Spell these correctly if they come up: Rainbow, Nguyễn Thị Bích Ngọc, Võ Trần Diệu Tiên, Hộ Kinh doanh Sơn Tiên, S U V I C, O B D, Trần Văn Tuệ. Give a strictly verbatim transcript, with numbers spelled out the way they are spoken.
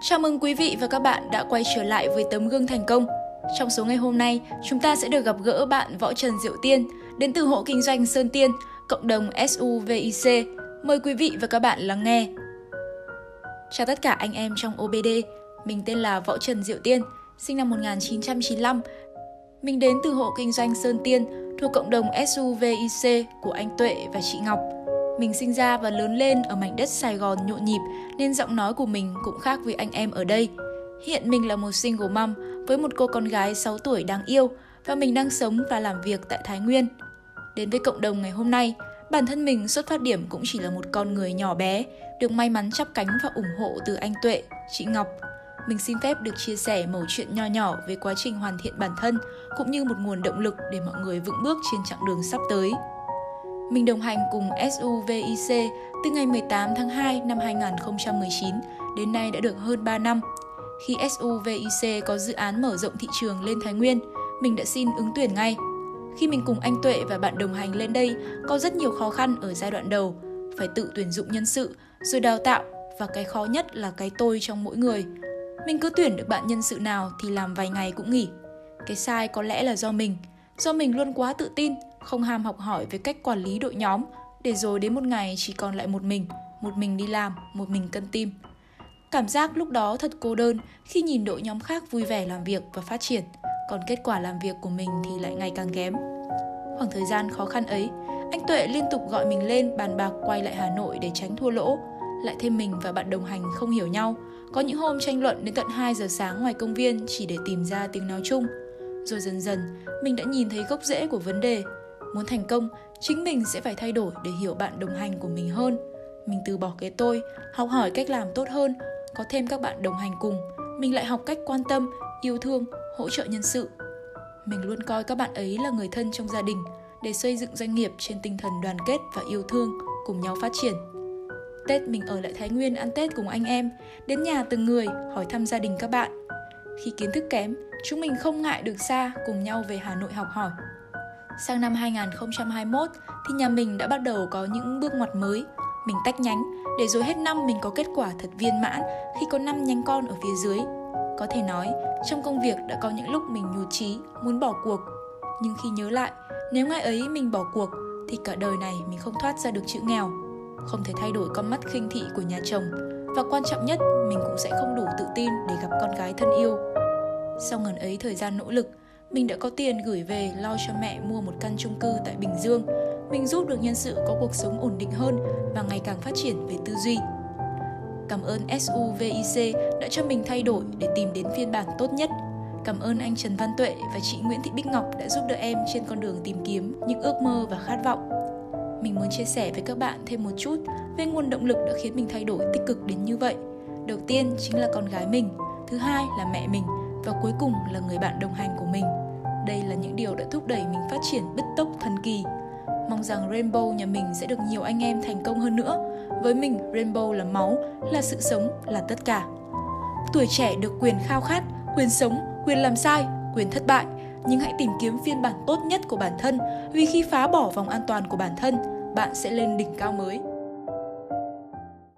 Chào mừng quý vị và các bạn đã quay trở lại với Tấm Gương Thành Công. Trong số ngày hôm nay, chúng ta sẽ được gặp gỡ bạn Võ Trần Diệu Tiên, đến từ Hộ Kinh doanh Sơn Tiên, cộng đồng S U V I C. Mời quý vị và các bạn lắng nghe. Chào tất cả anh em trong O B D, mình tên là Võ Trần Diệu Tiên, sinh năm một nghìn chín trăm chín mươi lăm. Mình đến từ Hộ Kinh doanh Sơn Tiên, thuộc cộng đồng S U V I C của anh Tuệ và chị Ngọc. Mình sinh ra và lớn lên ở mảnh đất Sài Gòn nhộn nhịp nên giọng nói của mình cũng khác với anh em ở đây. Hiện mình là một single mom với một cô con gái sáu tuổi đáng yêu và mình đang sống và làm việc tại Thái Nguyên. Đến với cộng đồng ngày hôm nay, bản thân mình xuất phát điểm cũng chỉ là một con người nhỏ bé, được may mắn chắp cánh và ủng hộ từ anh Tuệ, chị Ngọc. Mình xin phép được chia sẻ mẩu chuyện nho nhỏ về quá trình hoàn thiện bản thân cũng như một nguồn động lực để mọi người vững bước trên chặng đường sắp tới. Mình đồng hành cùng S U V I C từ ngày mười tám tháng hai năm hai nghìn không trăm mười chín đến nay đã được hơn ba năm. Khi S U V I C có dự án mở rộng thị trường lên Thái Nguyên, mình đã xin ứng tuyển ngay. Khi mình cùng anh Tuệ và bạn đồng hành lên đây, có rất nhiều khó khăn ở giai đoạn đầu. Phải tự tuyển dụng nhân sự, rồi đào tạo và cái khó nhất là cái tôi trong mỗi người. Mình cứ tuyển được bạn nhân sự nào thì làm vài ngày cũng nghỉ. Cái sai có lẽ là do mình, do mình luôn quá tự tin, không ham học hỏi về cách quản lý đội nhóm, để rồi đến một ngày chỉ còn lại một mình, một mình đi làm, một mình cân tim. Cảm giác lúc đó thật cô đơn khi nhìn đội nhóm khác vui vẻ làm việc và phát triển, còn kết quả làm việc của mình thì lại ngày càng kém. Khoảng thời gian khó khăn ấy, anh Tuệ liên tục gọi mình lên bàn bạc quay lại Hà Nội để tránh thua lỗ. Lại thêm mình và bạn đồng hành không hiểu nhau, có những hôm tranh luận đến tận hai giờ sáng ngoài công viên chỉ để tìm ra tiếng nói chung. Rồi dần dần, mình đã nhìn thấy gốc rễ của vấn đề. Muốn thành công, chính mình sẽ phải thay đổi để hiểu bạn đồng hành của mình hơn. Mình từ bỏ cái tôi, học hỏi cách làm tốt hơn, có thêm các bạn đồng hành cùng. Mình lại học cách quan tâm, yêu thương, hỗ trợ nhân sự. Mình luôn coi các bạn ấy là người thân trong gia đình để xây dựng doanh nghiệp trên tinh thần đoàn kết và yêu thương, cùng nhau phát triển. Tết mình ở lại Thái Nguyên ăn Tết cùng anh em, đến nhà từng người hỏi thăm gia đình các bạn. Khi kiến thức kém, chúng mình không ngại được xa cùng nhau về Hà Nội học hỏi. Sang năm hai nghìn không trăm hai mươi mốt thì nhà mình đã bắt đầu có những bước ngoặt mới. Mình tách nhánh, để rồi hết năm mình có kết quả thật viên mãn khi có năm nhánh con ở phía dưới. Có thể nói, trong công việc đã có những lúc mình nhụt chí, muốn bỏ cuộc. Nhưng khi nhớ lại, nếu ngày ấy mình bỏ cuộc thì cả đời này mình không thoát ra được chữ nghèo. Không thể thay đổi con mắt khinh thị của nhà chồng. Và quan trọng nhất, mình cũng sẽ không đủ tự tin để gặp con gái thân yêu. Sau ngần ấy thời gian nỗ lực, mình đã có tiền gửi về lo cho mẹ mua một căn chung cư tại Bình Dương. Mình giúp được nhân sự có cuộc sống ổn định hơn và ngày càng phát triển về tư duy. Cảm ơn S U V I C đã cho mình thay đổi để tìm đến phiên bản tốt nhất. Cảm ơn anh Trần Văn Tuệ và chị Nguyễn Thị Bích Ngọc đã giúp đỡ em trên con đường tìm kiếm những ước mơ và khát vọng. Mình muốn chia sẻ với các bạn thêm một chút về nguồn động lực đã khiến mình thay đổi tích cực đến như vậy. Đầu tiên chính là con gái mình, thứ hai là mẹ mình và cuối cùng là người bạn đồng hành của mình. Đây là những điều đã thúc đẩy mình phát triển bứt tốc thần kỳ. Mong rằng Rainbow nhà mình sẽ được nhiều anh em thành công hơn nữa. Với mình, Rainbow là máu, là sự sống, là tất cả. Tuổi trẻ được quyền khao khát, quyền sống, quyền làm sai, quyền thất bại. Nhưng hãy tìm kiếm phiên bản tốt nhất của bản thân, vì khi phá bỏ vòng an toàn của bản thân, bạn sẽ lên đỉnh cao mới.